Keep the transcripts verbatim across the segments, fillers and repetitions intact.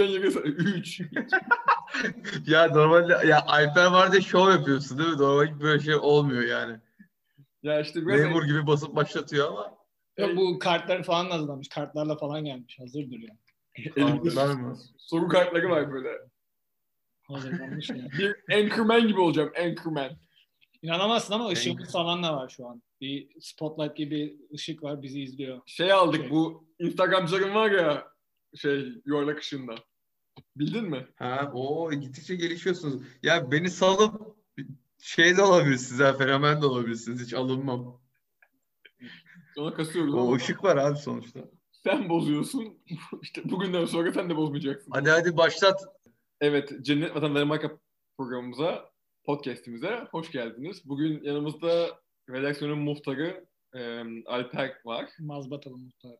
üçten yirmiye üç. Ya normalde ya Alper var diye şov yapıyorsun değil mi? Normalde böyle şey olmuyor yani. Ya işte memur gibi basıp başlatıyor ama. Ya bu kartlar falan hazırlamış. Kartlarla falan gelmiş. Hazırdır ya. Kartlar mı? Soru kartları var böyle. Hazırlanmış ya. Bir anchorman gibi olacağım. Anchorman. İnanamazsın ama ışıklı savanla var şu an. Bir spotlight gibi ışık var. Bizi izliyor. Şey aldık şey. Bu Instagramcıların var ya şey yuvarlak ışığında. Bildin mi? Ha, o gittikçe gelişiyorsunuz. Ya beni salıp şey de olabilirsiniz ha, fenomen de olabilirsiniz. Hiç alınmam. Sonra kasıyoruz. O ışık var abi sonuçta. Sen bozuyorsun. İşte bugünden sonra sen de bozmayacaksın. Hadi hadi başlat. Evet, Cennet Vatanları Danimarka programımıza, podcast'imize hoş geldiniz. Bugün yanımızda redaksiyonun muhtarı e, Alper var. Mazbatalı muhtar.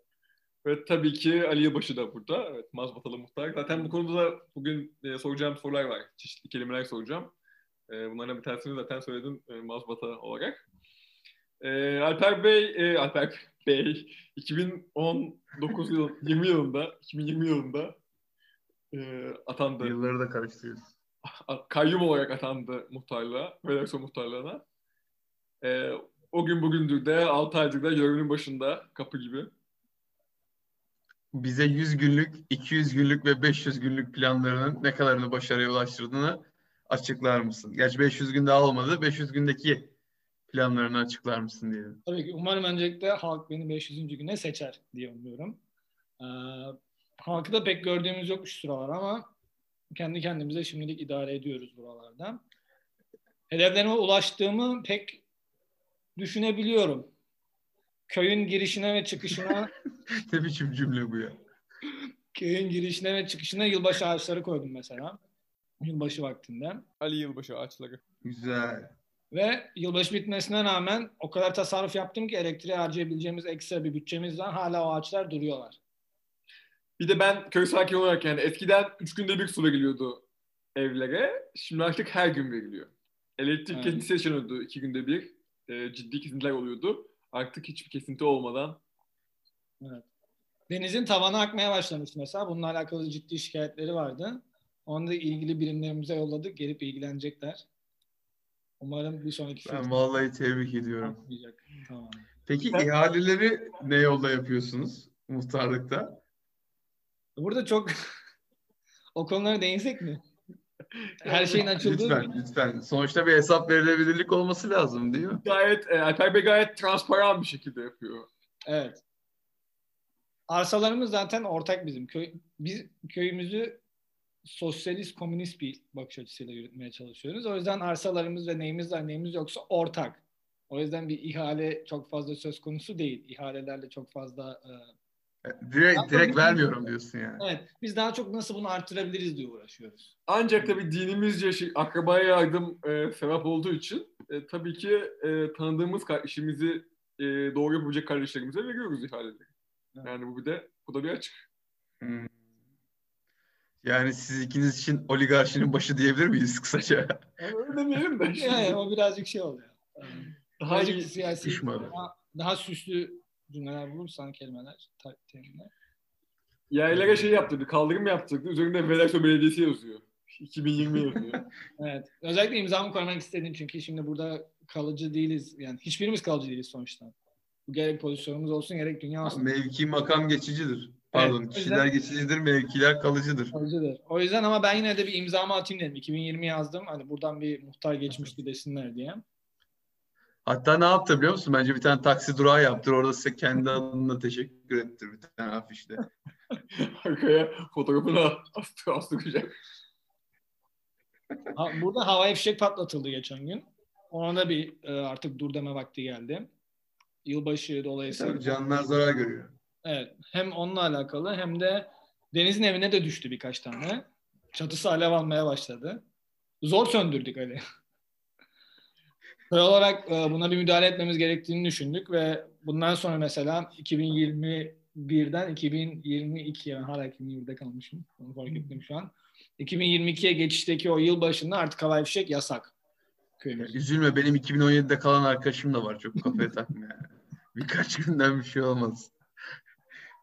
Ve tabii ki Ali Yılbaşı da burada. Evet, Mazbatalı muhtar. Zaten bu konuda da bugün e, soracağım sorular var. Çeşitli kelimeler soracağım. E, bunların bir tanesini zaten söyledim e, Mazbata olarak. E, Alper Bey, e, Alper Bey iki bin on dokuz yıl, yirmi yılında, iki bin yirmi yılında e, atandı. Yılları da karıştırıyoruz. Kayyum olarak atandı muhtarlığa, redaksiyon muhtarlığına. Ee, o gün bugündür de altı aydır da görevinin başında kapı gibi. Bize yüz günlük, iki yüz günlük ve beş yüz günlük planlarının ne kadarını başarıya ulaştırdığını açıklar mısın? Gerçi beş yüz gün daha olmadı. beş yüz gündeki planlarını açıklar mısın diyelim. Tabii ki. Umarım öncelikle halk beni beş yüzüncü güne seçer diye umuyorum. Ee, halkı da pek gördüğümüz yok şu sıralar ama kendi kendimize şimdilik idare ediyoruz buralarda. Hedeflerime ulaştığımı pek düşünebiliyorum. Köyün girişine ve çıkışına... Ne biçim cümle bu ya? Köyün girişine ve çıkışına yılbaşı ağaçları koydum mesela. Yılbaşı vaktinde. Ali yılbaşı ağaçları. Güzel. Ve yılbaşı bitmesine rağmen o kadar tasarruf yaptım ki elektriğe harcayabileceğimiz ekstra bir bütçemizden hala o ağaçlar duruyorlar. Bir de ben köy sakini olarak yani eskiden üç günde bir su veriliyordu evlere. Şimdi artık her gün veriliyor. Elektrik kesintisi yaşanıyordu iki günde bir. E, ciddi kesintiler oluyordu. Artık hiçbir kesinti olmadan. Evet. Denizin tavanı akmaya başlamıştı mesela. Bununla alakalı ciddi şikayetleri vardı. Onu da ilgili birimlerimize yolladık. Gelip ilgilenecekler. Umarım bir sonraki... Ben vallahi tebrik ediyorum. Tamam. Peki ben... ihaleleri ne yolda yapıyorsunuz muhtarlıkta? Burada çok o konulara değinsek mi? Her şeyin açıldığı lütfen, mi? Lütfen. Sonuçta bir hesap verilebilirlik olması lazım değil mi? Gayet, e, Alper Bey gayet transparan bir şekilde yapıyor. Evet. Arsalarımız zaten ortak bizim. Köy, biz köyümüzü sosyalist, komünist bir bakış açısıyla yürütmeye çalışıyoruz. O yüzden arsalarımız ve neyimiz var, neyimiz yoksa ortak. O yüzden bir ihale çok fazla söz konusu değil. İhalelerle çok fazla... E, Direkt, direkt vermiyorum diyorsun yani. Evet. Biz daha çok nasıl bunu arttırabiliriz diye uğraşıyoruz. Ancak tabii dinimizce şey, akrabaya yardım e, sevap olduğu için e, tabii ki e, tanıdığımız işimizi e, doğru yapacak kardeşlerimize veriyoruz ihaleleri. Evet. Yani bu bir de bu da bir açık. Hmm. Yani siz ikiniz için oligarşinin başı diyebilir miyiz kısaca? Yani öyle demeyelim de. Yani o birazcık şey oluyor. Daha birazcık iyi, siyasi, daha, daha süslü cümleler bulursan kelimeler, terimler. Yaylaya şey yaptırdı, kaldırım yaptırdı. Üzerinde Velasco Belediyesi yazıyor. iki bin yirmi yazıyor. Evet. Özellikle imzamı koymak istedim çünkü şimdi burada kalıcı değiliz. Yani hiçbirimiz kalıcı değiliz sonuçta. Bu gerek pozisyonumuz olsun, gerek dünya olsun. Mevki makam geçicidir. Pardon, evet, kişiler yüzden... geçicidir, mevkiler kalıcıdır. Kalıcıdır. O yüzden ama ben yine de bir imzamı atayım dedim. iki bin yirmi yazdım. Hani buradan bir muhtar geçmişti desinler diye. Hatta ne yaptı biliyor musun? Bence bir tane taksi durağı yaptır. Orada size kendi adına teşekkür ettir bir tane afişte. Arkaya fotoğrafını astı, astıkacak. Ha, burada havai fişek patlatıldı geçen gün. Ona da bir e, artık dur deme vakti geldi. Yılbaşı dolayısıyla. Tabii canlar zarar görüyor. Evet. Hem onunla alakalı hem de Deniz'in evine de düştü birkaç tane. Çatısı alev almaya başladı. Zor söndürdük Ali. Böyle olarak buna bir müdahale etmemiz gerektiğini düşündük ve bundan sonra mesela iki bin yirmi birden iki bin yirmi ikiye, ben hala iki bin yirmide kalmışım, onu fark ettim şu an. iki bin yirmi ikiye geçişteki o yıl başında artık havai fişek yasak köyümüzde. Üzülme, benim iki bin on yedide kalan arkadaşım da var, çok kafaya takma yani. Birkaç günden bir şey olmaz.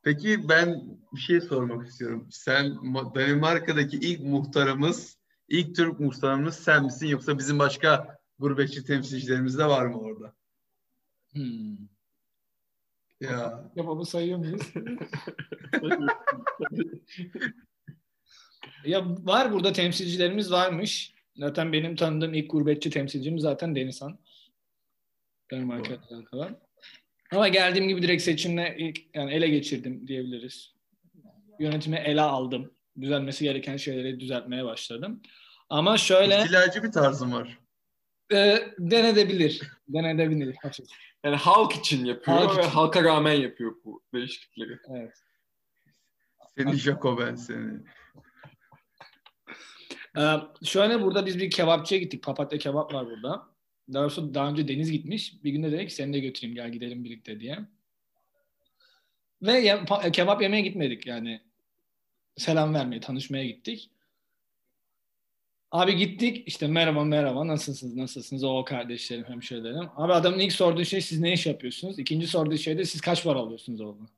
Peki ben bir şey sormak istiyorum. Sen Danimarka'daki ilk muhtarımız, ilk Türk muhtarımız sen misin, yoksa bizim başka gurbetçi temsilcilerimiz de var mı orada? Hmm. Ya. Yapamı sayıyor muyuz? Ya var, burada temsilcilerimiz varmış. Zaten benim tanıdığım ilk gurbetçi temsilcim zaten Denizhan. Danimarka'dan kalan. Ama geldiğim gibi direkt seçimle ilk, yani ele geçirdim diyebiliriz. Yönetimi ele aldım. Düzelmesi gereken şeyleri düzeltmeye başladım. Ama şöyle... İstilacı bir tarzım var. E, denedebilir. Denedebilir. Yani halk için yapıyor halk ve için. Halka rağmen yapıyor bu değişiklikleri. Evet. Seni Jaco, ben seni. Ee, şöyle burada biz bir kebapçıya gittik. Papatya kebap var burada. Daha doğrusu daha önce Deniz gitmiş. Bir günde dedi ki seni de götüreyim, gel gidelim birlikte diye. Ve ya, kebap yemeye gitmedik yani. Selam vermeye, tanışmaya gittik. Abi gittik işte, merhaba merhaba nasılsınız nasılsınız o kardeşlerim, hemşehrilerim. Abi adamın ilk sorduğu şey siz ne iş yapıyorsunuz? İkinci sorduğu şey de siz kaç para alıyorsunuz oğlum?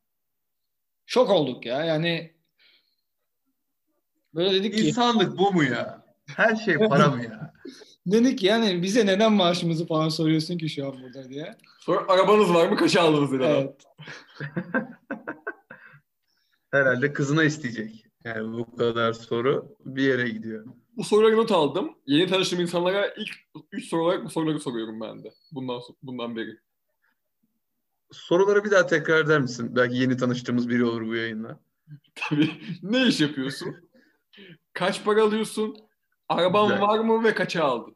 Şok olduk ya yani. Böyle dedik ki, İnsanlık bu mu ya? Her şey para mı ya? Dedik yani bize neden maaşımızı falan soruyorsun ki şu an burada diye. Sonra arabanız var mı? Kaça aldınız dedi. Evet. Herhalde kızına isteyecek. Yani bu kadar soru bir yere gidiyor. Bu soruları not aldım. Yeni tanıştığım insanlara ilk üç soru olarak bu soruları soruyorum ben de. Bundan, bundan beri. Soruları bir daha tekrar eder misin? Belki yeni tanıştığımız biri olur bu yayınla. Tabii. Ne iş yapıyorsun? Kaç para alıyorsun? Araban Güzel. Var mı ve kaça aldın?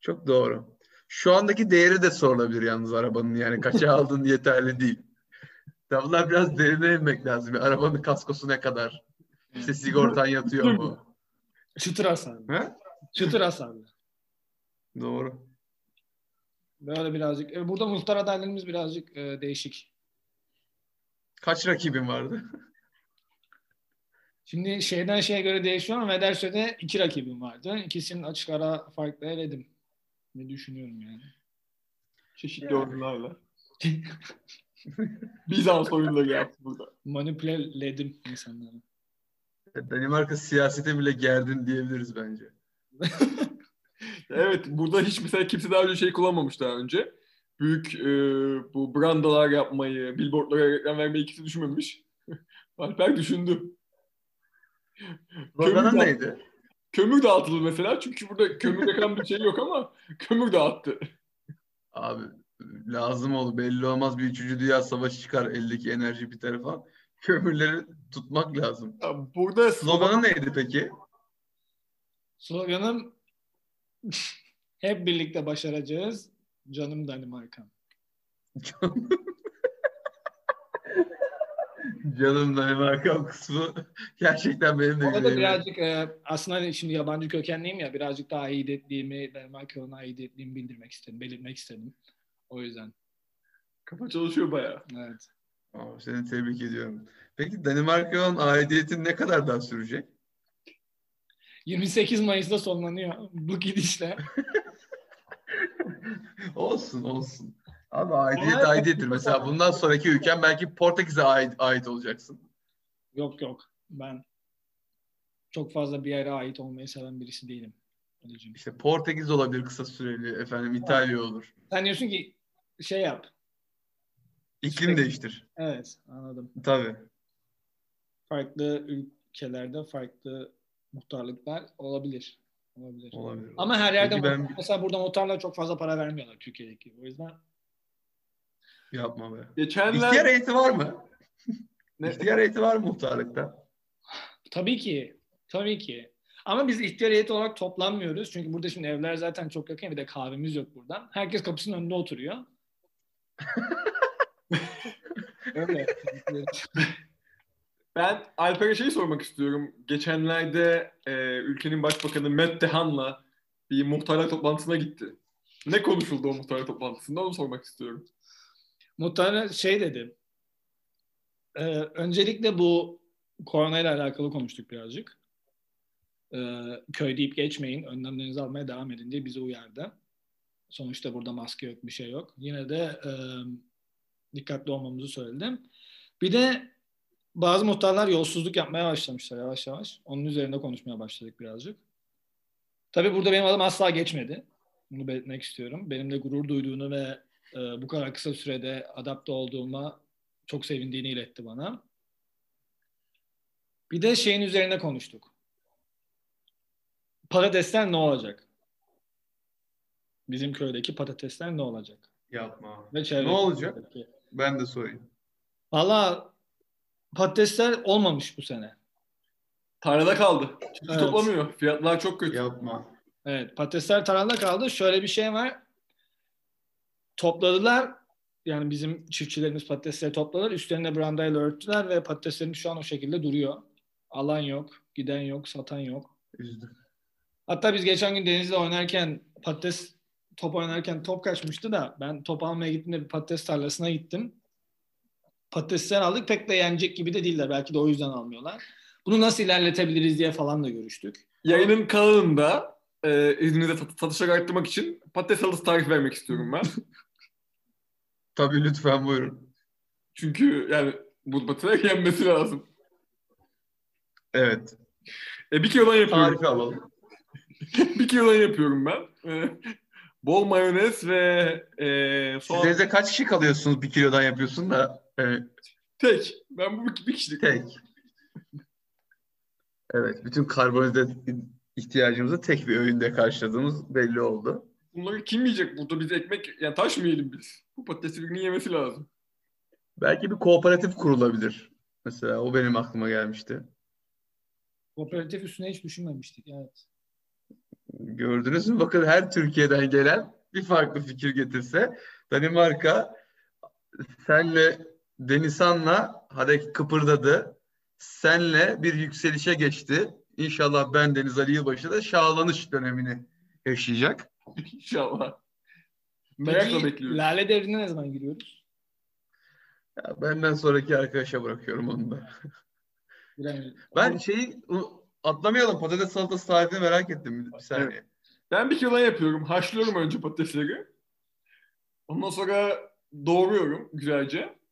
Çok doğru. Şu andaki değeri de sorulabilir yalnız arabanın. Yani kaça aldın yeterli değil. Bunlar biraz derine inmek lazım. Yani arabanın kaskosu ne kadar? İşte sigortan yatıyor mu? Çıtır hasarlı. He? Çıtır hasarlı. Doğru. Böyle birazcık. E, burada muhtar adaylarımız birazcık e, değişik. Kaç rakibin vardı? Şimdi şeyden şeye göre değişiyor ama Edersö'de iki rakibim vardı. İkisinin açık ara farklı eledim. Ne düşünüyorum yani. Çeşitli oyunlarla. Bizans oyunları yaptı burada. Manipüleledim insanları. Danimarka siyasete bile gerdin diyebiliriz bence. Evet, burada hiç mesela kimse daha önce şey kullanmamış daha önce. Büyük e, bu brandalar yapmayı, billboardlara reklam vermeyi ikisi düşünmemiş. Alper düşündü. Sloganı neydi? Kömür dağıtıldı mesela. Çünkü burada kömür yakan bir şey yok ama kömür dağıttı. Abi lazım oldu. Belli olmaz, bir üçüncü Dünya Savaşı çıkar, eldeki enerji biter falan. Kömürleri tutmak lazım. Ya burada sloganı neydi peki? Sloganım hep birlikte başaracağız. Canım Danimarkam. Canım. Canım Danimarka kısmı gerçekten benim de güzel. Birazcık e, aslında şimdi yabancı kökenliyim ya, birazcık daha aidiyetliğimi, Danimarka'nın aidiyetliğimi bildirmek istedim, belirtmek istedim. O yüzden. Kafa çalışıyor bayağı. Evet. Aa, seni tebrik ediyorum. Peki Danimarka'nın aidiyetin ne kadar daha sürecek? yirmi sekiz Mayıs'ta sonlanıyor bu gidişle. Olsun olsun. Abi aidiyet aidiyettir. Mesela bundan sonraki ülken belki Portekiz'e ait, ait olacaksın. Yok yok. Ben çok fazla bir yere ait olmayı seven birisi değilim. Öleceğim. İşte Portekiz olabilir kısa süreli. Efendim İtalya olur. Sen diyorsun ki şey yap. İklim şey, değiştir. Evet anladım. Tabii. Farklı ülkelerde farklı muhtarlıklar olabilir. Olabilir. Olabilir. Ama her yerde ben... mesela burada muhtarlara çok fazla para vermiyorlar Türkiye'deki. O yüzden yapma be. Geçenler... İhtiyar heyeti var mı? İhtiyar heyeti var mı muhtarlıkta? Tabii ki. Tabii ki. Ama biz ihtiyar heyeti olarak toplanmıyoruz. Çünkü burada şimdi evler zaten çok yakın. Bir de kahvemiz yok buradan. Herkes kapısının önünde oturuyor. Öyle. Ben Alper'e şey sormak istiyorum. Geçenlerde e, ülkenin başbakanı Mettehan'la bir muhtarlar toplantısına gitti. Ne konuşuldu o muhtarlar toplantısında, onu sormak istiyorum. Muhtarlar şey dedi. E, öncelikle bu koronayla alakalı konuştuk birazcık. E, köy deyip geçmeyin, önlemlerinizi almaya devam edin diye bizi uyardı. Sonuçta burada maske yok, bir şey yok. Yine de e, dikkatli olmamızı söyledim. Bir de bazı muhtarlar yolsuzluk yapmaya başlamışlar yavaş yavaş. Onun üzerinde konuşmaya başladık birazcık. Tabii burada benim adım asla geçmedi. Bunu belirtmek istiyorum. Benimle gurur duyduğunu ve e, bu kadar kısa sürede adapte olduğuma çok sevindiğini iletti bana. Bir de şeyin üzerine konuştuk. Patatesler ne olacak? Bizim köydeki patatesler ne olacak? Yapma. Ne olacak? Köydeki. Ben de sorayım. Valla patatesler olmamış bu sene. Tarlada kaldı. Çünkü evet. Toplamıyor. Fiyatlar çok kötü. Yapma. Evet. Patatesler tarlada kaldı. Şöyle bir şey var. Topladılar. Yani bizim çiftçilerimiz patatesleri topladılar. Üstlerine brandayla örttüler ve patateslerimiz şu an o şekilde duruyor. Alan yok. Giden yok. Satan yok. Üzüldüm. Hatta biz geçen gün denizde oynarken patates top oynarken top kaçmıştı da ben top almaya gittiğimde bir patates tarlasına gittim. Patatesler aldık. Pek de yenecek gibi de değiller. Belki de o yüzden almıyorlar. Bunu nasıl ilerletebiliriz diye falan da görüştük. Yayının kalanında e, izninize satışa arttırmak için patates salatası tarifi vermek istiyorum ben. Tabii lütfen buyurun. Çünkü yani bu patates yenmesi lazım. Evet. E, bir kilodan yapıyorum. Tarifi alalım. Bir kilodan yapıyorum ben. E, bol mayonez ve e, soğan. Siz kaç kişi kalıyorsunuz bir kilodan yapıyorsun da? Evet. Tek. Ben bu bir kişilik. Tek. Evet, bütün karbonhidrat ihtiyacımızı tek bir öğünde karşıladığımız belli oldu. Bunları kim yiyecek burada? Biz ekmek, yani taş mı yiyelim biz? Bu patatesi birinin yemesi lazım. Belki bir kooperatif kurulabilir. Mesela o benim aklıma gelmişti. Kooperatif üstüne hiç düşünmemiştik, evet. Gördünüz mü? Bakın her Türkiye'den gelen bir farklı fikir getirse. Danimarka, senle Denizhan'la hadi kıpırdadı. Senle bir yükselişe geçti. İnşallah ben Deniz Ali Yılbaşı da şahlanış dönemini yaşayacak. İnşallah. Merakla bekliyoruz. Lale devrine ne zaman giriyoruz? Ya benden sonraki arkadaşa bırakıyorum onu da. Ben şeyi atlamayalım. Patates salatası tarifini merak ettim. Bir saniye. Evet. Ben bir kilo yapıyorum. Haşlıyorum önce patatesleri. Ondan sonra doğruyorum güzelce.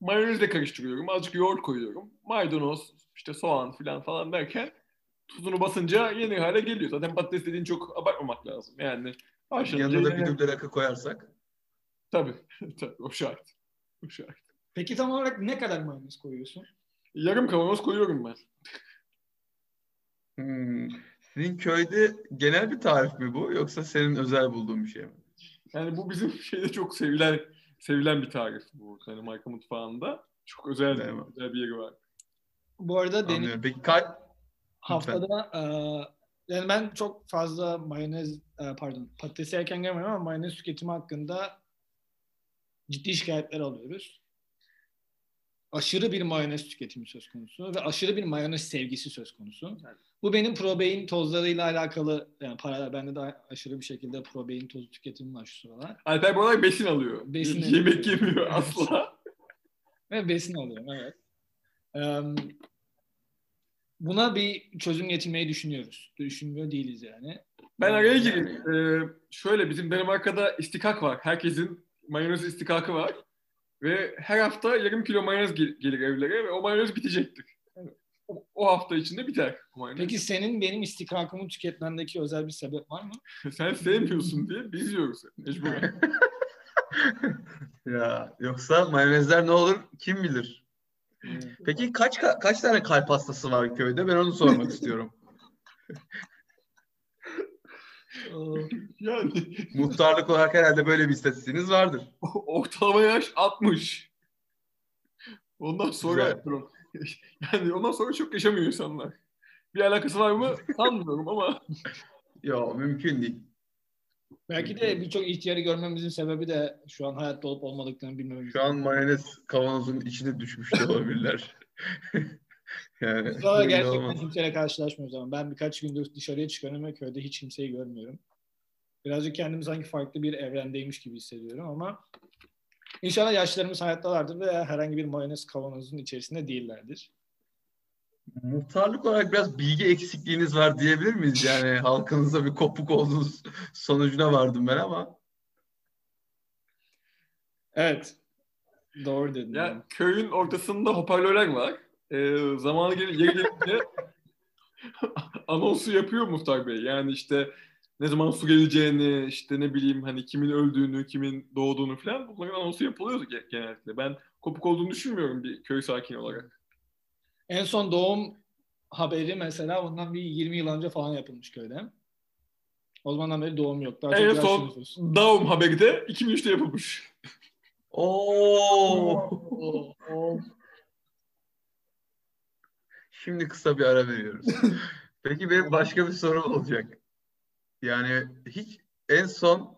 Mayonezle karıştırıyorum. Azıcık yoğurt koyuyorum. Maydanoz, işte soğan filan falan derken tuzunu basınca yeni hale geliyor. Zaten patates dediğin çok abartmamak lazım. Yani yanına da bir düble rakı koyarsak. Tabii. Tabii. O şart. O şart. Peki tam olarak ne kadar mayonez koyuyorsun? Yarım kavanoz koyuyorum ben. Hmm. Sizin köyde genel bir tarif mi bu? Yoksa senin özel bulduğun bir şey mi? Yani bu bizim şeyde çok sevilen Sevilen bir tarif bu. Yani Marka mutfağında çok özel, özel bir yeri var. Bu arada deneyim. Peki kay... haftada e, yani ben çok fazla mayonez e, pardon patatesi erken gelmiyorum ama mayonez tüketimi hakkında ciddi şikayetler alıyoruz. Aşırı bir mayonez tüketimi söz konusu ve aşırı bir mayonez sevgisi söz konusu. Evet. Bu benim probein tozlarıyla alakalı, yani para, bende de aşırı bir şekilde probein tozu tüketimim var şu sıralar. Alper bu olarak besin alıyor. Besin yemek alıyor. Yemiyor evet. Asla. Ve besin alıyorum, evet. Um, buna bir çözüm getirmeyi düşünüyoruz. Düşünmüyor değiliz yani. Ben araya gireyim. Ee, şöyle bizim Danimarka'da istikak var. Herkesin mayonez istikakı var. Ve her hafta yarım kilo mayonez gelir evlere ve o mayonez bitecektir. Evet. O, o hafta içinde biter o mayonez. Peki senin benim istikakımı tüketmendeki özel bir sebep var mı? Sen sevmiyorsun diye biz yiyoruz. Mecburen. Ya yoksa mayonezler ne olur kim bilir. Peki kaç ka- kaç tane kalp hastası var köyde? Ben onu sormak istiyorum. Yani muhtarlık olarak herhalde böyle bir istatistiğiniz vardır. Ortalama yaş altmış. Ondan sonra yani ondan sonra çok yaşamıyor insanlar. Bir alakası var mı? Sanmıyorum ama. Yok mümkün değil. Belki de birçok ihtiyarı görmemizin sebebi de şu an hayatta olup olmadıklarını bilmemiz. Şu an mayonez kavanozunun içine düşmüş de olabilirler. Yani, biz daha gerçekten kimseyle karşılaşmıyoruz ama ben birkaç gündür dışarıya çıkıyorum ve köyde hiç kimseyi görmüyorum. Birazcık kendimi sanki farklı bir evrendeymiş gibi hissediyorum ama inşallah yaşlarımız hayattalardır ve herhangi bir mayonez kavanozunun içerisinde değillerdir. Muhtarlık olarak biraz bilgi eksikliğiniz var diyebilir miyiz? Yani halkınızda bir kopuk olduğunuz sonucuna vardım ben ama. Evet. Doğru dedin. Ya yani. Köyün ortasında hoparlörler var. Ee, zamanı gelince gelince anonsu yapıyor muhtar bey. Yani işte ne zaman su geleceğini, işte ne bileyim hani kimin öldüğünü, kimin doğduğunu falan bunların anonsu yapılıyor genellikle. Ben kopuk olduğunu düşünmüyorum bir köy sakini olarak. En son doğum haberi mesela bundan bir yirmi yıl önce falan yapılmış köyde. O zamandan beri doğum yok. Daha en son doğum haberi de iki bin üçte yapılmış. Ooo. Şimdi kısa bir ara veriyoruz. Peki benim başka bir sorum olacak. Yani hiç en son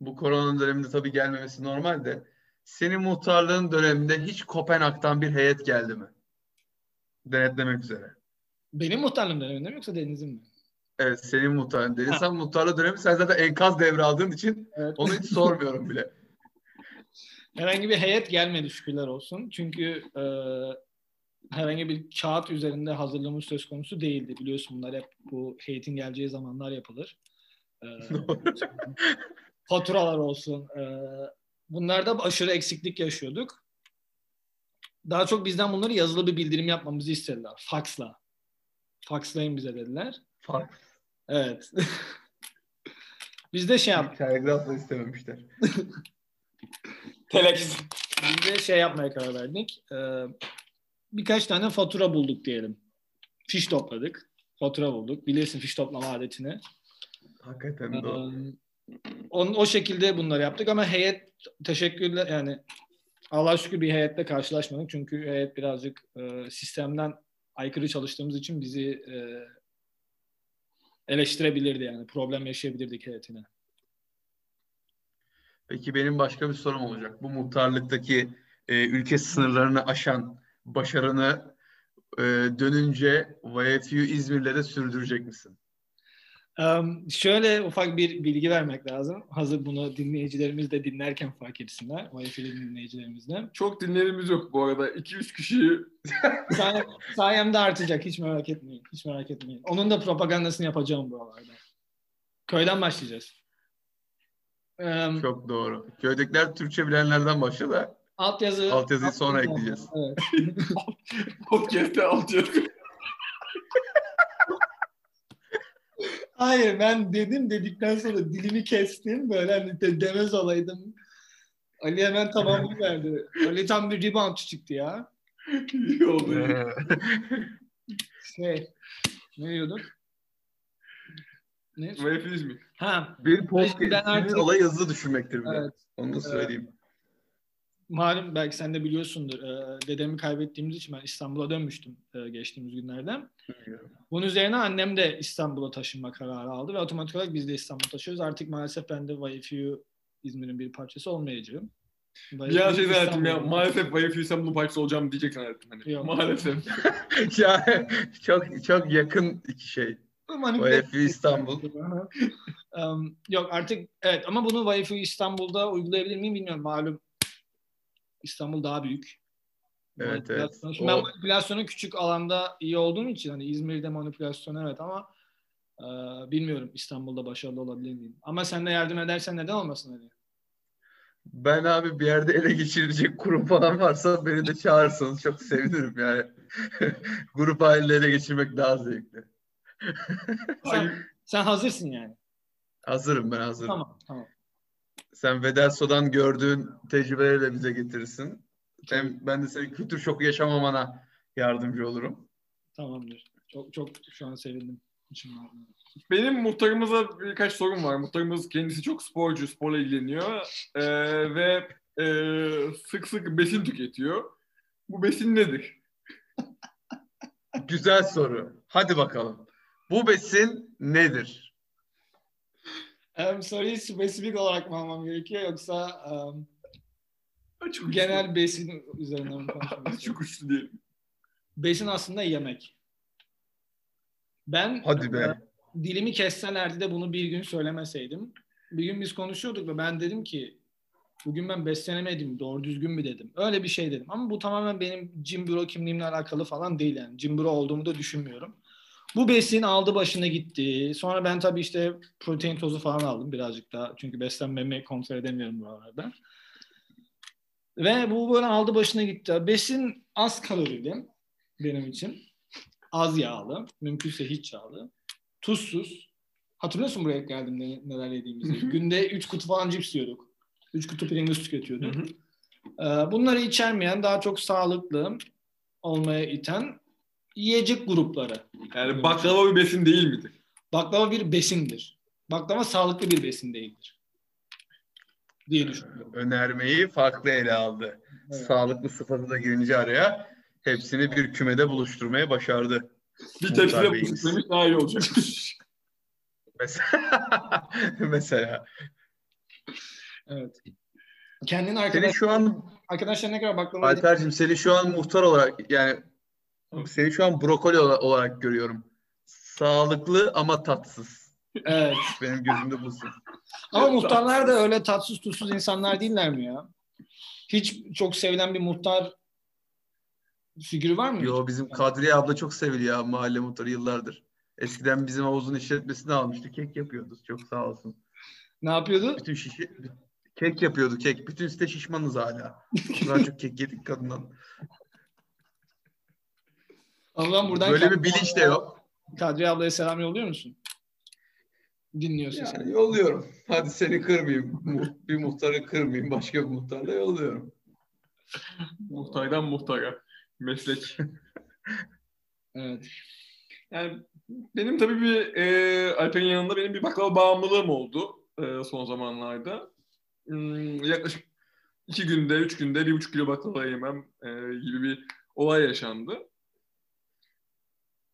bu korona döneminde tabii gelmemesi normal de senin muhtarlığın döneminde hiç Kopenhag'dan bir heyet geldi mi? Denetlemek üzere. Benim muhtarlığım döneminde mi yoksa Deniz'in mi? Evet senin muhtarlığın. Deniz sen muhtarlığı dönemi sen zaten enkaz devraldığın için evet. Onu hiç sormuyorum bile. Herhangi bir heyet gelmedi şükürler olsun. Çünkü e, herhangi bir kağıt üzerinde hazırlığımız söz konusu değildi. Biliyorsun bunlar hep bu heyetin geleceği zamanlar yapılır. E, faturalar olsun. E, bunlarda aşırı eksiklik yaşıyorduk. Daha çok bizden bunları yazılı bir bildirim yapmamızı istediler. Faksla. Fakslayın bize dediler. Faks. Evet. Biz de şey yaptık. Telegrafla istememişler. Telex. Biz de şey yapmaya karar verdik. Ee, birkaç tane fatura bulduk diyelim. Fiş topladık. Fatura bulduk. Bilirsin fiş toplama adetini. Hakikaten ee, doğru. On, o şekilde bunları yaptık ama heyet teşekkürler yani Allah'a şükür bir heyetle karşılaşmadık. Çünkü heyet birazcık e, sistemden aykırı çalıştığımız için bizi e, eleştirebilirdi yani. Problem yaşayabilirdik heyetine. Peki benim başka bir sorum olacak. Bu muhtarlıktaki e, ülke sınırlarını aşan başarını e, dönünce Y F U İzmir'le de sürdürecek misin? Um, şöyle ufak bir bilgi vermek lazım. Hazır bunu dinleyicilerimiz de dinlerken fark etsinler. Y F U'lu dinleyicilerimiz de. Çok dinlerimiz yok bu arada. iki üç kişiyi. Say- sayemde artacak. Hiç merak etmeyin. Hiç merak etmeyin. Onun da propagandasını yapacağım buralarda. Köyden başlayacağız. Um, Çok doğru. Köydekiler Türkçe bilenlerden başla da altyazı, altyazıyı alt sonra yazı. Ekleyeceğiz. Evet. Podcast'te altyazı. Hayır ben dedim dedikten sonra dilimi kestim. Böyle hani de, demez olaydım. Ali hemen tamamını verdi. Ali tam bir rebound çıktı ya. İyi oldu ya. Şey, ne diyorduk? Ne? Vefizmi. Ha. Bir podcast'in olay hızlı düşünmektir bile. Evet. Onu da söyleyeyim. Malum belki sen de biliyorsundur. Dedemi kaybettiğimiz için ben İstanbul'a dönmüştüm geçtiğimiz günlerde. Bunun üzerine annem de İstanbul'a taşınma kararı aldı ve otomatik olarak biz de İstanbul'a taşıyoruz. Artık maalesef ben de Y F U İzmir'in bir parçası olmayacağım. Ya şey zannettim ya maalesef Y F U İstanbul'un parçası olacağım diyecek zannettim. Hani. Maalesef. ya, çok çok yakın iki şey. Y F U İstanbul. um, yok artık evet ama bunu Y F U İstanbul'da uygulayabilir miyim bilmiyorum. Malum İstanbul daha büyük. Evet evet. Ben o... manipülasyonu küçük alanda iyi olduğum için hani İzmir'de manipülasyon evet ama e, bilmiyorum İstanbul'da başarılı olabilir miyim. Ama sen de yardım edersen neden olmasın hani? Ben abi bir yerde ele geçirilecek grup falan varsa beni de çağırırsanız çok sevinirim yani. Grup halinde ele geçirmek daha zevkli. sen, sen hazırsın yani. Hazırım ben hazırım. Tamam tamam. Sen Vederso'dan gördüğün tecrübeleri de bize getirirsin. Hem ben de senin kültür şoku yaşamamana yardımcı olurum. Tamamdır. Çok çok şu an sevindim. Benim muhtarımıza birkaç sorum var. Muhtarımız kendisi çok sporcu, sporla ilgileniyor. Ee, ve e, sık sık besin tüketiyor. Bu besin nedir? Güzel soru. Hadi bakalım. Bu besin nedir? Um, soruyu spesifik olarak mı almam gerekiyor yoksa um, çok genel besin üzerinden mi konuşuyoruz? Çok uçlu diyelim. Besin aslında yemek. Ben Hadi be. Da, dilimi kesselerdi de bunu bir gün söylemeseydim. Bir gün biz konuşuyorduk ve ben dedim ki bugün ben beslenemedim doğru düzgün mü dedim. Öyle bir şey dedim ama bu tamamen benim cimbro kimliğimle alakalı falan değil yani. Cimbro olduğumu da düşünmüyorum. Bu besin aldı başına gitti. Sonra ben tabii işte protein tozu falan aldım birazcık daha. Çünkü beslenmemi kontrol edemiyorum bu arada. Ve bu böyle aldı başına gitti. Besin az kalorili benim için. Az yağlı. Mümkünse hiç yağlı. Tuzsuz. Hatırlıyorsun buraya geldim ne, neler yediğimizi. Günde üç kutu falan cips yiyorduk. üç kutu Pringles tüketiyorduk. Hı hı. Bunları içermeyen, daha çok sağlıklı olmaya iten yiyecek grupları. Yani baklava bir besin değil midir? Baklava bir besindir. Baklava sağlıklı bir besin değildir diye düşünüyorum. Önermeyi farklı ele aldı. Evet. Sağlıklı sıfatı da girince araya hepsini bir kümede buluşturmaya başardı. Bir tepsiyle buluşturmuş daha iyi olacakmış. Mesela. Mesela. Evet. Kendin arkadaş... şu an arkadaşlar ne kadar baklava... Alper'cim seni şu an muhtar olarak, yani seni şu an brokoli olarak görüyorum. Sağlıklı ama tatsız. Evet. Benim gözümde busun. Ama muhtarlar da öyle tatsız tuzsuz insanlar değiller mi ya? Hiç çok sevilen bir muhtar figürü var mı? Yo, bizim Kadriye abla çok seviliyor mahalle muhtarı yıllardır. Eskiden bizim havuzun işletmesini almıştı. Kek yapıyordu. Çok sağ olsun. Ne yapıyordu? Bütün şişi... Kek yapıyordu kek. Bütün site şişmanız hala. Buradan çok kek yedik kadından. Allah'ım buradan... Böyle bir bilinç de yok. Kadriye ablaya selam yolluyor musun? Dinliyorsun yani seni. Yolluyorum. Hadi seni kırmayayım. Bir muhtarı kırmayayım. Başka bir muhtarla yolluyorum. Muhtardan muhtara. Meslek. Evet. Yani benim tabii bir e, Alper'in yanında benim bir baklava bağımlılığım oldu e, son zamanlarda. Hmm, yaklaşık iki günde, üç günde bir buçuk kilo baklava yemem e, gibi bir olay yaşandı.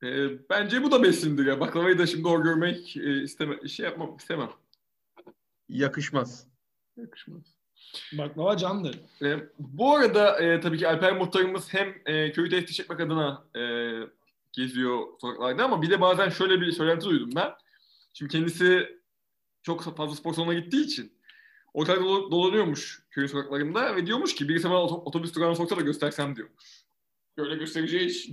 E, bence bu da besindir ya. Baklavayı da şimdi or görmek e, isteme, şey yapmam istemem. Yakışmaz. Yakışmaz. Baklava candır. E, bu arada e, tabii ki Alper muhtarımız hem e, köyü test etmek adına e, geziyor sokaklarda, ama bir de bazen şöyle bir söylenti duydum ben. Şimdi kendisi çok fazla spor salonuna gittiği için ortalıkta dolanıyormuş köyün sokaklarında ve diyormuş ki birisi bana otobüs durağına soksa da göstersem diyormuş. Böyle göstereceği hiç.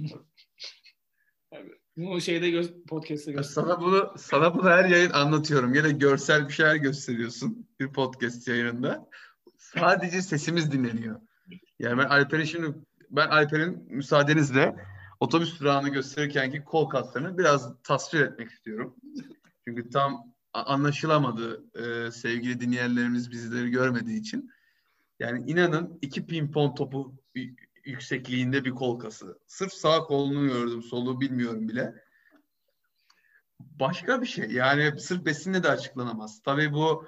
Yani bunu şeyde gö- podcast'te göster. Sana bunu, sana bunu her yayın anlatıyorum. Yine görsel bir şeyler gösteriyorsun bir podcast yayınında. Sadece sesimiz dinleniyor. Yani ben Alper'in şimdi ben Alper'in müsaadenizle otobüs durağını gösterirkenki kol kaslarını biraz tasvir etmek istiyorum. Çünkü tam anlaşılamadı e, sevgili dinleyenlerimiz bizleri görmediği için. Yani inanın iki pimpon topu yüksekliğinde bir kol kası. Sırf sağ kolunu gördüm, solu bilmiyorum bile. Başka bir şey. Yani sırf besinle de açıklanamaz. Tabii bu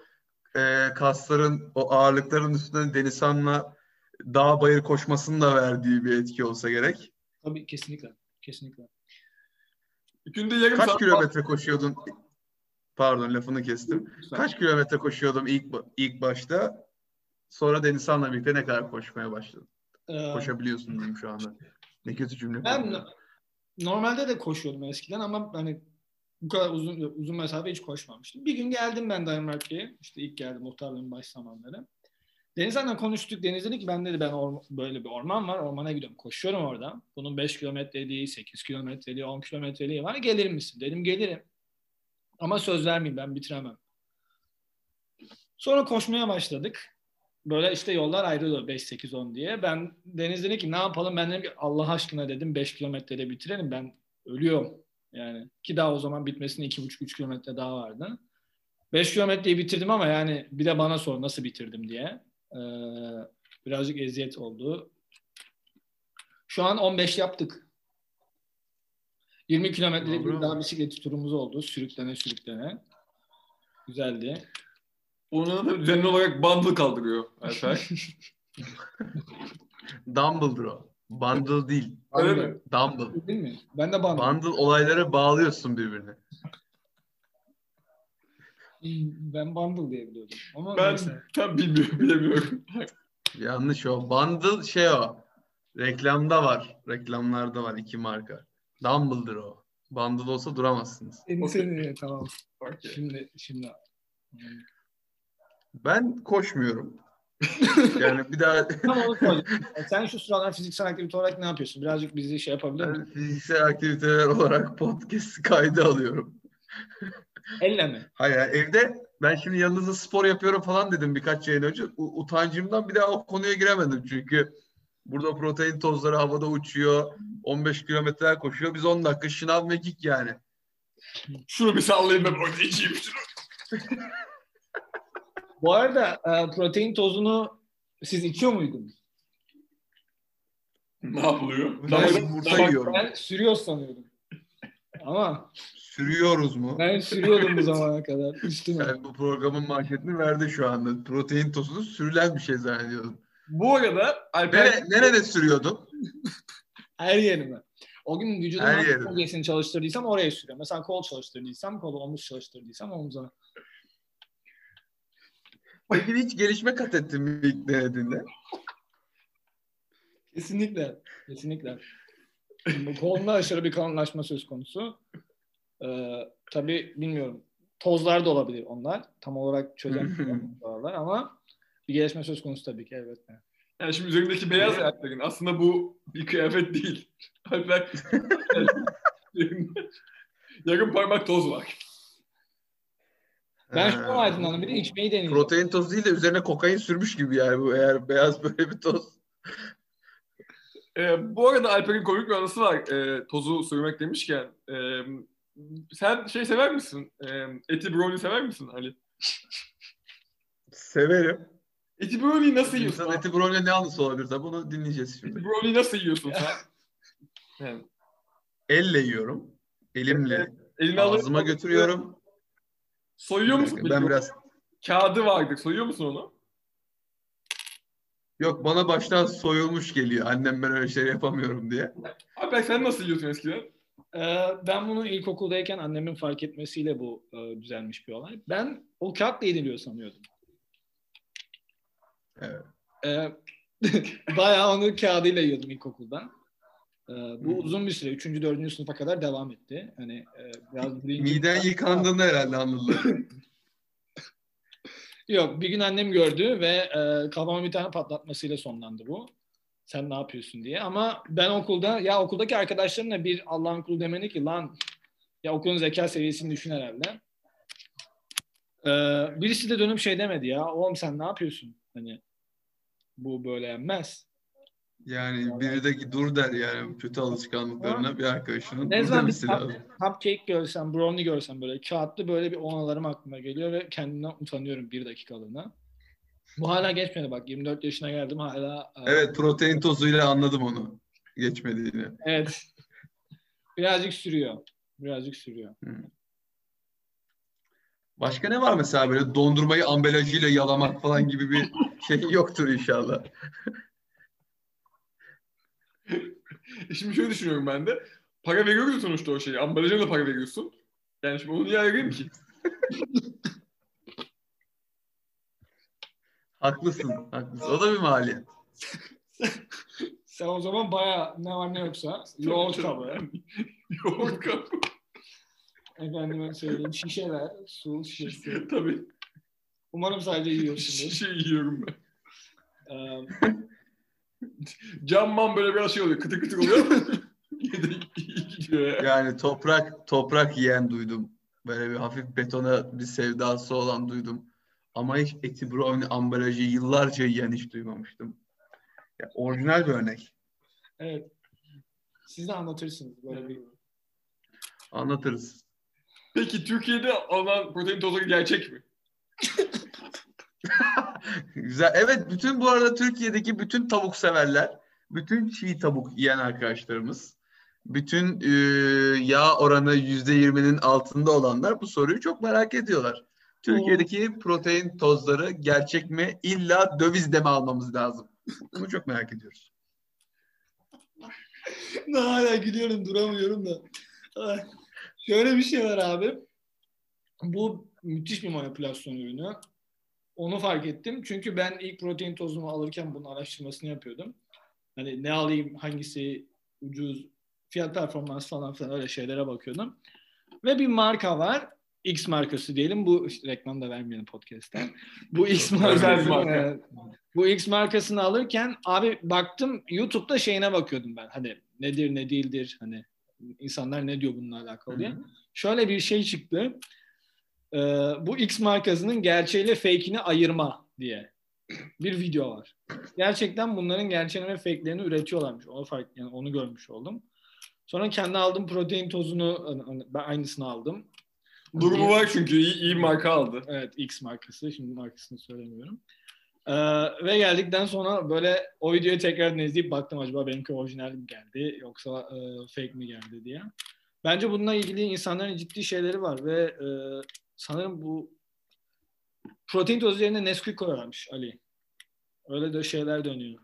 e, kasların o ağırlıkların üstüne Denizhan'la dağ bayır koşmasının da verdiği bir etki olsa gerek. Tabii kesinlikle. Kesinlikle. Günde yarım kaç saat kilometre koşuyordun? Pardon, lafını kestim. Kaç kilometre koşuyordum ilk ilk başta? Sonra Denizhan'la birlikte ne kadar koşmaya başladım? Ee, Koşabiliyorsun benim şu anda. Ne kötü cümle. Ben var. Normalde de koşuyordum eskiden, ama hani bu kadar uzun uzun mesafe hiç koşmamıştım. Bir gün geldim ben Danimarka'ya. İşte ilk geldim muhtarlığın baş zamanları. Denizhan'la konuştuk. Deniz dedi ki ben dedi ben orma, böyle bir orman var. Ormana gidiyorum. Koşuyorum orada. Bunun beş kilometreliği, sekiz kilometreliği, on kilometreliği var. Gelir misin? Dedim gelirim. Ama söz vermeyeyim, ben bitiremem. Sonra koşmaya başladık. Böyle işte yollar ayrılıyor beş, sekiz, on diye. Ben Deniz dedi ki ne yapalım? Ben dedim ki Allah aşkına dedim beş kilometrede bitirelim. Ben ölüyorum. Yani ki daha o zaman bitmesine iki buçuk üç kilometre daha vardı. beş kilometreyi bitirdim, ama yani bir de bana sor nasıl bitirdim diye. Ee, birazcık eziyet oldu. Şu an on beş yaptık. yirmi kilometrelik bir daha bisiklet turumuz oldu. Sürüklene sürüklene. Güzeldi. Onu da düzenli olarak bundle kaldırıyor. Dumble'dır o. Bundle değil. Öyle mi? Dumble. Değil mi? Ben de bundle. Bundle olaylara bağlıyorsun birbirine. Ben bundle diye biliyordum. Ama ben neyse. Tam bilmiyorum, bilemiyorum. Yanlış o. Bundle şey o. Reklamda var. Reklamlarda var iki marka. Dumble'dır o. Bundle olsa duramazsınız. Seni okay. Seni tamam. Okay. Şimdi şimdi. Ben koşmuyorum. Yani bir daha. Tamam hocam. Sen şu sıralar fiziksel aktivite olarak ne yapıyorsun? Birazcık bizi şey yapabilir misin? Yani fiziksel aktiviteler olarak podcast kaydı alıyorum. Elle mi? Hayır, evde Ben şimdi yanınızda spor yapıyorum falan dedim birkaç yayın önce. U utancımdan bir daha o konuya giremedim çünkü burada protein tozları havada uçuyor. on beş kilometreler koşuyor. Biz on dakika şınav mekik yani. Şunu bir sallayayım ben orada içeyim şunu. Bu arada protein tozunu siz içiyor muydunuz? Ne yapılıyor? Ben yiyorum. Ben sürüyor sanıyordum. Ama... Sürüyoruz mu? Ben sürüyordum bu zamana kadar. Üstüme. Yani bu programın marketini verdi şu anda. Protein tozunu sürülen bir şey zannediyordum. Bu arada... Alper... Nere, nerede sürüyordum? Her yerime. O gün vücudun hangi bölgesini çalıştırdıysam oraya sürüyorum. Mesela kol çalıştırdıysam kolu, omuz çalıştırdıysam omuzuna. Peki hiç gelişme kat ettin mi ilk denediğinde? Kesinlikle. Kesinlikle. Bu konuda aşırı bir kalınlaşma söz konusu. Ee, tabii bilmiyorum. Tozlar da olabilir onlar. Tam olarak çözemezler ama bir gelişme söz konusu tabii ki elbette. Yani şimdi üzerindeki beyaz ayakların aslında bu bir kıyafet değil. Alper yarım parmak toz var. Ben şunu aydınlandım. Bir de içmeyi deneyim. Protein tozu değil de üzerine kokain sürmüş gibi yani bu eğer beyaz böyle bir toz. Ee, bu arada Alper'in komik bir anısı var. Ee, tozu sürmek demişken. E, sen şey sever misin? E, eti brownie sever misin Ali? Severim. Eti brownie nasıl yiyorsun? İnsan eti brownie ne anlısı olabilir tabi bunu dinleyeceğiz şimdi. Eti brownie nasıl yiyorsun sen? Yani. Elle yiyorum. Elimle. Elini ağzıma alırsın, götürüyorum. Soyuyor musun? Ben peki? Biraz... Kağıdı vardı. Soyuyor musun onu? Yok bana baştan soyulmuş geliyor. Annem ben öyle şey yapamıyorum diye. Abi sen nasıl yiyorsun eskiden? Ee, ben bunu ilkokuldayken annemin fark etmesiyle bu e, düzelmiş bir olay. Ben o kağıtla yeniliyor sanıyordum. Evet. Ee, bayağı onu kağıdıyla yiyordum ilkokuldan. Ee, bu hmm. uzun bir süre. Üçüncü, dördüncü sınıfa kadar devam etti. Hani e, biraz miden yıkandığını herhalde anladım. Yok bir gün annem gördü ve e, kafama bir tane patlatmasıyla sonlandı bu. Sen ne yapıyorsun diye. Ama ben okulda ya okuldaki arkadaşlarımla bir Allah'ın kulu demeni ki lan ya okulun zeka seviyesini düşün herhalde. Ee, birisi de dönüp şey demedi ya oğlum sen ne yapıyorsun? Hani bu böyle yenmez. Yani biri de dur der yani kötü alışkanlıklarına bir arkadaşının. Ne zaman bir cupcake görsem, brownie görsem böyle kağıtlı böyle bir onalarım aklıma geliyor ve kendimden utanıyorum bir dakikalığına. Bu hala geçmedi bak yirmi dört yaşına geldim hala. Evet protein tozuyla anladım onu geçmediğini. Evet. Birazcık sürüyor. Birazcık sürüyor. Hmm. Başka ne var mesela böyle dondurmayı ambalajıyla yalamak falan gibi bir şey yoktur inşallah. Şimdi şöyle düşünüyorum ben de. Para veriyorsun sonuçta o şeyi. Ambalajına da para veriyorsun. Yani şimdi onu niye ayırayım ki? Haklısın. Haklısın. O da bir maliyet. Sen o zaman bayağı ne var ne yoksa yoğurt kabı. Yoğurt kabı. Efendime söyleyeyim. Şişeler. Su şişesi. Tabii. Umarım sadece yiyorsun. Şişe yiyorum ben. Evet. Camman böyle biraz şey oluyor. Kıtır kıtır oluyor. Yani toprak toprak yiyen duydum. Böyle bir hafif betona bir sevdası olan duydum. Ama hiç eti brownie ambalajı yıllarca yiyen hiç duymamıştım. Ya, orijinal bir örnek. Evet. Siz de anlatırsınız böyle bir. Anlatırız. Peki Türkiye'de alınan protein tozları gerçek mi? Güzel. Evet, bütün bu arada Türkiye'deki bütün tavuk severler, bütün çiğ tavuk yiyen arkadaşlarımız, bütün e, yağ oranı yüzde yirminin altında olanlar bu soruyu çok merak ediyorlar. Türkiye'deki protein tozları gerçek mi? İlla döviz deme almamız lazım. Bunu çok merak ediyoruz. Hala gülüyorum, duramıyorum da. Şöyle bir şey var abi. Bu müthiş bir manipülasyon ürünü. Onu fark ettim. Çünkü ben ilk protein tozumu alırken bunun araştırmasını yapıyordum. Hani ne alayım, hangisi ucuz, fiyat performans falan filan öyle şeylere bakıyordum. Ve bir marka var. X markası diyelim. Bu işte, reklam da vermeyelim podcast'ten. Bu X markasını, e, bu X markasını alırken abi baktım YouTube'da şeyine bakıyordum ben. Hani nedir ne değildir. Hani insanlar ne diyor bununla alakalı diye. Şöyle bir şey çıktı. e, bu X markasının gerçeğiyle fake'ini ayırma diye bir video var. Gerçekten bunların gerçeğini ve fake'lerini üretiyorlarmış. Onu fark, yani onu görmüş oldum. Sonra kendi aldığım protein tozunu, ben aynısını aldım. Durumu var çünkü iyi, iyi marka aldı. Evet, X markası. Şimdi markasını söylemiyorum. Ee, ve geldikten sonra böyle o videoyu tekrar izleyip baktım, acaba benimki orijinal mi geldi yoksa e, fake mi geldi diye. Bence bununla ilgili insanların ciddi şeyleri var ve e, sanırım bu protein tozu yerine Nesquik koyarmış Ali. Öyle de şeyler dönüyor.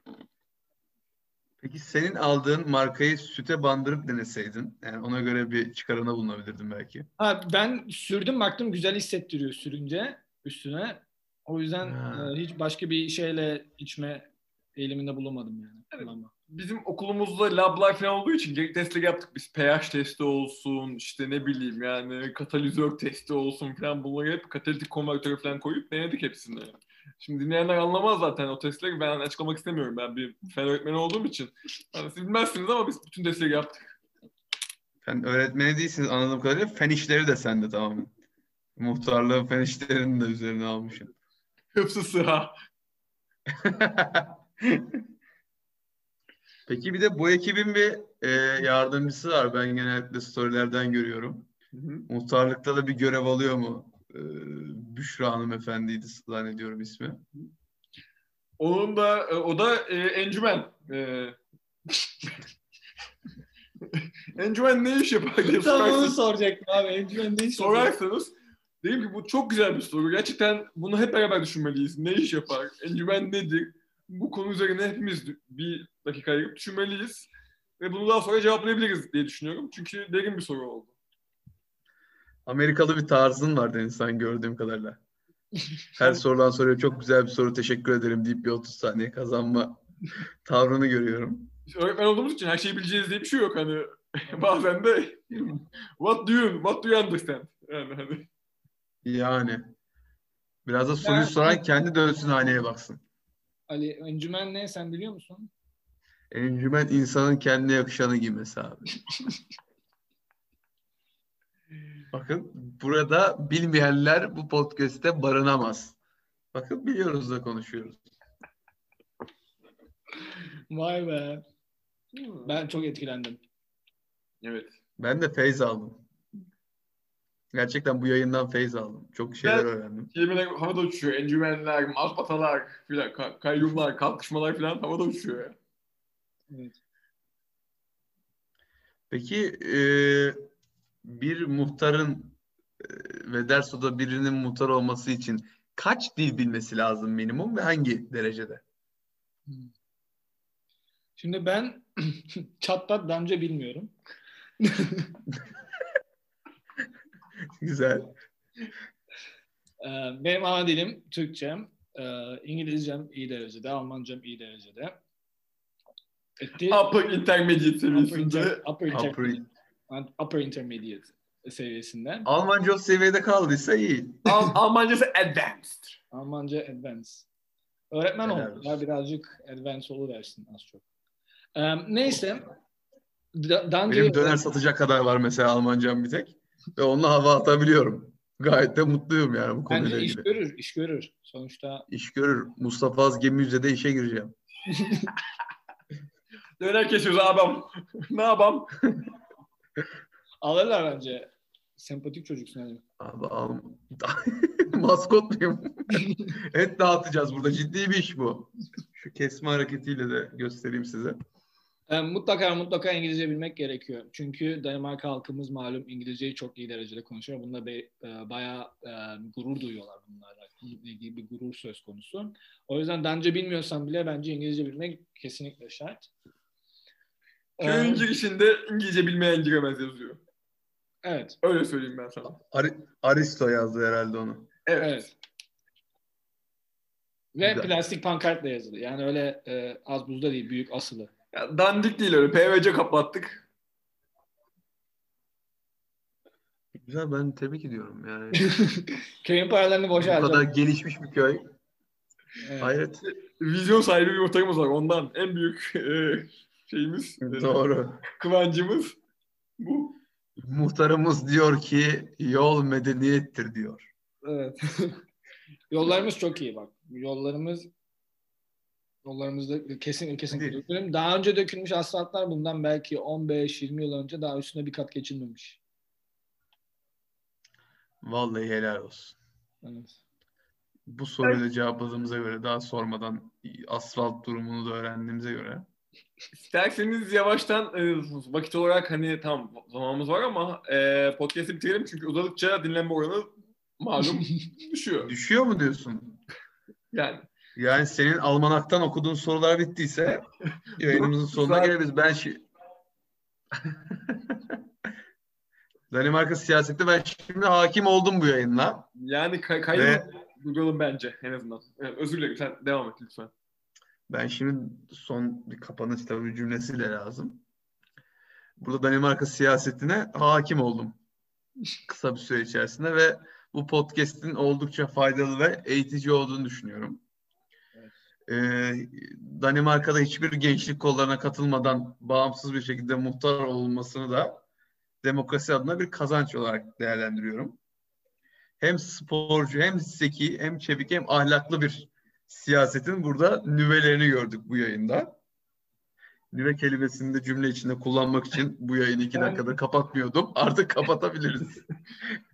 Peki senin aldığın markayı süte bandırıp deneseydin, yani ona göre bir çıkarına bulunabilirdim belki. Ha, ben sürdüm, baktım güzel hissettiriyor sürünce üstüne. O yüzden ha. hiç başka bir şeyle içme eğiliminde bulunmadım yani. Evet. Bizim okulumuzda lablar falan olduğu için gerekli testleri yaptık biz. pH testi olsun, işte ne bileyim yani katalizör testi olsun falan, bunları hep katalitik konvertörü falan koyup denedik hepsini. Şimdi dinleyenler anlamaz zaten o testleri. Ben açıklamak istemiyorum. Ben bir fen öğretmeni olduğum için. Yani siz bilmezsiniz ama biz bütün testleri yaptık. Fen öğretmeni değilsiniz anladığım kadarıyla. Fen işleri de sende tamamen. Muhtarlığın fen işlerini de üzerine almışım. Hıfzı sıra. Peki bir de bu ekibin bir e, yardımcısı var. Ben genellikle storylerden görüyorum. Hı hı. Muhtarlıkta da bir görev alıyor mu? E, Büşra Hanım Efendi'ydi zannediyorum ismi. Onun da, o da e, encümen. E... encümen ne iş yapar? Tam onu soracaktım abi. Encümen ne iş yapar? Sorarsanız dedim ki bu çok güzel bir soru. Gerçekten bunu hep beraber düşünmeliyiz. Ne iş yapar? Encümen nedir? Bu konu üzerine hepimiz bir dakika ayırıp düşünmeliyiz. Ve bunu daha sonra cevaplayabiliriz diye düşünüyorum. Çünkü derin bir soru oldu. Amerikalı bir tarzın var Deniz, sen gördüğüm kadarıyla. Her sorudan soruya çok güzel bir soru, teşekkür ederim deyip bir otuz saniye kazanma tavrını görüyorum. Öğretmen olduğumuz için her şeyi bileceğiz diye bir şey yok. Hani bazen de what do you, what do you understand? Yani hani. Yani. Biraz da soruyu soran kendi dönsün haneye baksın. Ali, encümen ne? Sen biliyor musun? Encümen insanın kendine yakışanı giymesi abi. Bakın burada bilmeyenler bu podcast'te barınamaz. Bakın biliyoruz da konuşuyoruz. Vay be. Ben çok etkilendim. Evet. Ben de feyz aldım. Gerçekten bu yayından feyz aldım. Çok şeyler ben, öğrendim. Kelimeler havada uçuyor. Encümenler, mazbatalar, filan, kayyumlar, kalkışmalar filan havada uçuyor. Evet. Peki e, bir muhtarın e, ve Derso'da birinin muhtar olması için kaç dil bilmesi lazım minimum ve hangi derecede? Şimdi ben çatlat damca bilmiyorum. Güzel. Benim ana dilim Türkçem, İngilizcem iyi derecede, Almancam iyi derecede. Upper intermediate seviyesinde. Upper intermediate. Upper intermediate seviyesinde. Almanca o seviyede kaldıysa iyi. Al- Almancası advanced. Almanca advanced. Öğretmen oldu. Ya birazcık advanced olur dersin az çok. Neyse. Benim döner satacak kadar var mesela Almancam bir tek. Ve onunla hava atabiliyorum. Gayet de mutluyum yani bu konuyla ilgili. Bence iş görür, iş görür. Sonuçta... İş görür. Mustafa Az Gemi Müze'de işe gireceğim. Döner kesiyoruz abim. Ne yapam? Alırlar bence. Sempatik çocuksun abi. Abi al. Maskot muyum? Et dağıtacağız burada. Ciddi bir iş bu. Şu kesme hareketiyle de göstereyim size. Mutlaka mutlaka İngilizce bilmek gerekiyor. Çünkü Danimarka halkımız malum İngilizceyi çok iyi derecede konuşuyor. Bununla be, e, bayağı e, gurur duyuyorlar bunlarla. İlgili bir gurur söz konusu. O yüzden Danca bilmiyorsan bile bence İngilizce bilmek kesinlikle şart. Köyün ee, girişinde İngilizce bilmeyen giremez yazıyor. Evet. Öyle söyleyeyim ben sana. Ar- Aristo yazdı herhalde onu. Evet. Evet. Ve güzel. Plastik pankartla yazılı. Yani öyle e, az buzda değil, büyük asılı. Ya dandik değil öyle. P V C kapattık. Güzel, ben tebrik ediyorum yani. Köyün paralarını boşa harcadık. Bu kadar gelişmiş bir köy. Evet. Hayret. Vizyon sahibi bir ortakımız var. Ondan en büyük e, şeyimiz. Doğru. E, kıvancımız bu. Muhtarımız diyor ki yol medeniyettir diyor. Evet. Yollarımız çok iyi bak. Yollarımız yollarımızda kesin kesin dökülüyor. Daha önce dökülmüş asfaltlar bundan belki on beş yirmi yıl önce daha üstüne bir kat geçilmemiş. Vallahi helal olsun. Evet. Bu soruyu da cevapladığımıza göre, daha sormadan asfalt durumunu da öğrendiğimize göre. İsterseniz yavaştan vakit olarak hani tam zamanımız var ama e, podcast'i bitirelim çünkü uzadıkça dinlenme oranı malum düşüyor. Düşüyor mu diyorsun? Yani. Yani senin almanaktan okuduğun sorular bittiyse yayınımızın sonuna gelebiliriz. Ben şey... Danimarka siyaseti ben şimdi hakim oldum bu yayınla. Yani kay- kaybı duyalım bence en azından. Evet, özür dilerim, sen devam et lütfen. Ben şimdi son bir kapanış tabii cümlesiyle lazım. Burada Danimarka siyasetine hakim oldum kısa bir süre içerisinde ve bu podcast'in oldukça faydalı ve eğitici olduğunu düşünüyorum. Evet. Ee, Danimarka'da hiçbir gençlik kollarına katılmadan bağımsız bir şekilde muhtar olunmasını da demokrasi adına bir kazanç olarak değerlendiriyorum. Hem sporcu, hem zeki, hem çevik, hem ahlaklı bir siyasetin burada nüvelerini gördük bu yayında. Nüve kelimesini de cümle içinde kullanmak için bu yayını iki dakikada kapatmıyordum. Artık kapatabiliriz.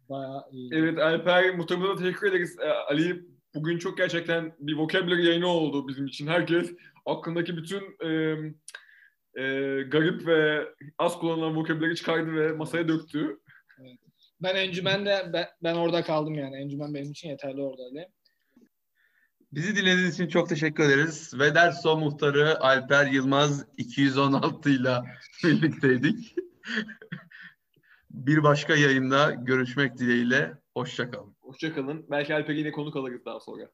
Bayağı iyi. Evet Alper, muhtemelen teşekkür ederiz. Ali, bugün çok gerçekten bir vocabulary yayını oldu bizim için. Herkes aklındaki bütün e, e, garip ve az kullanılan vocabulary'i çıkardı ve masaya döktü. Evet. Ben encümen de ben, ben orada kaldım yani. Encümen benim için yeterli orada Ali. Bizi dinlediğiniz için çok teşekkür ederiz. Vederso muhtarı Alper Yılmaz iki yüz on altı ile birlikteydik. Bir başka yayında görüşmek dileğiyle. Hoşça kalın. Hoşça kalın. Belki Alper'i yine konuk alırız daha sonra.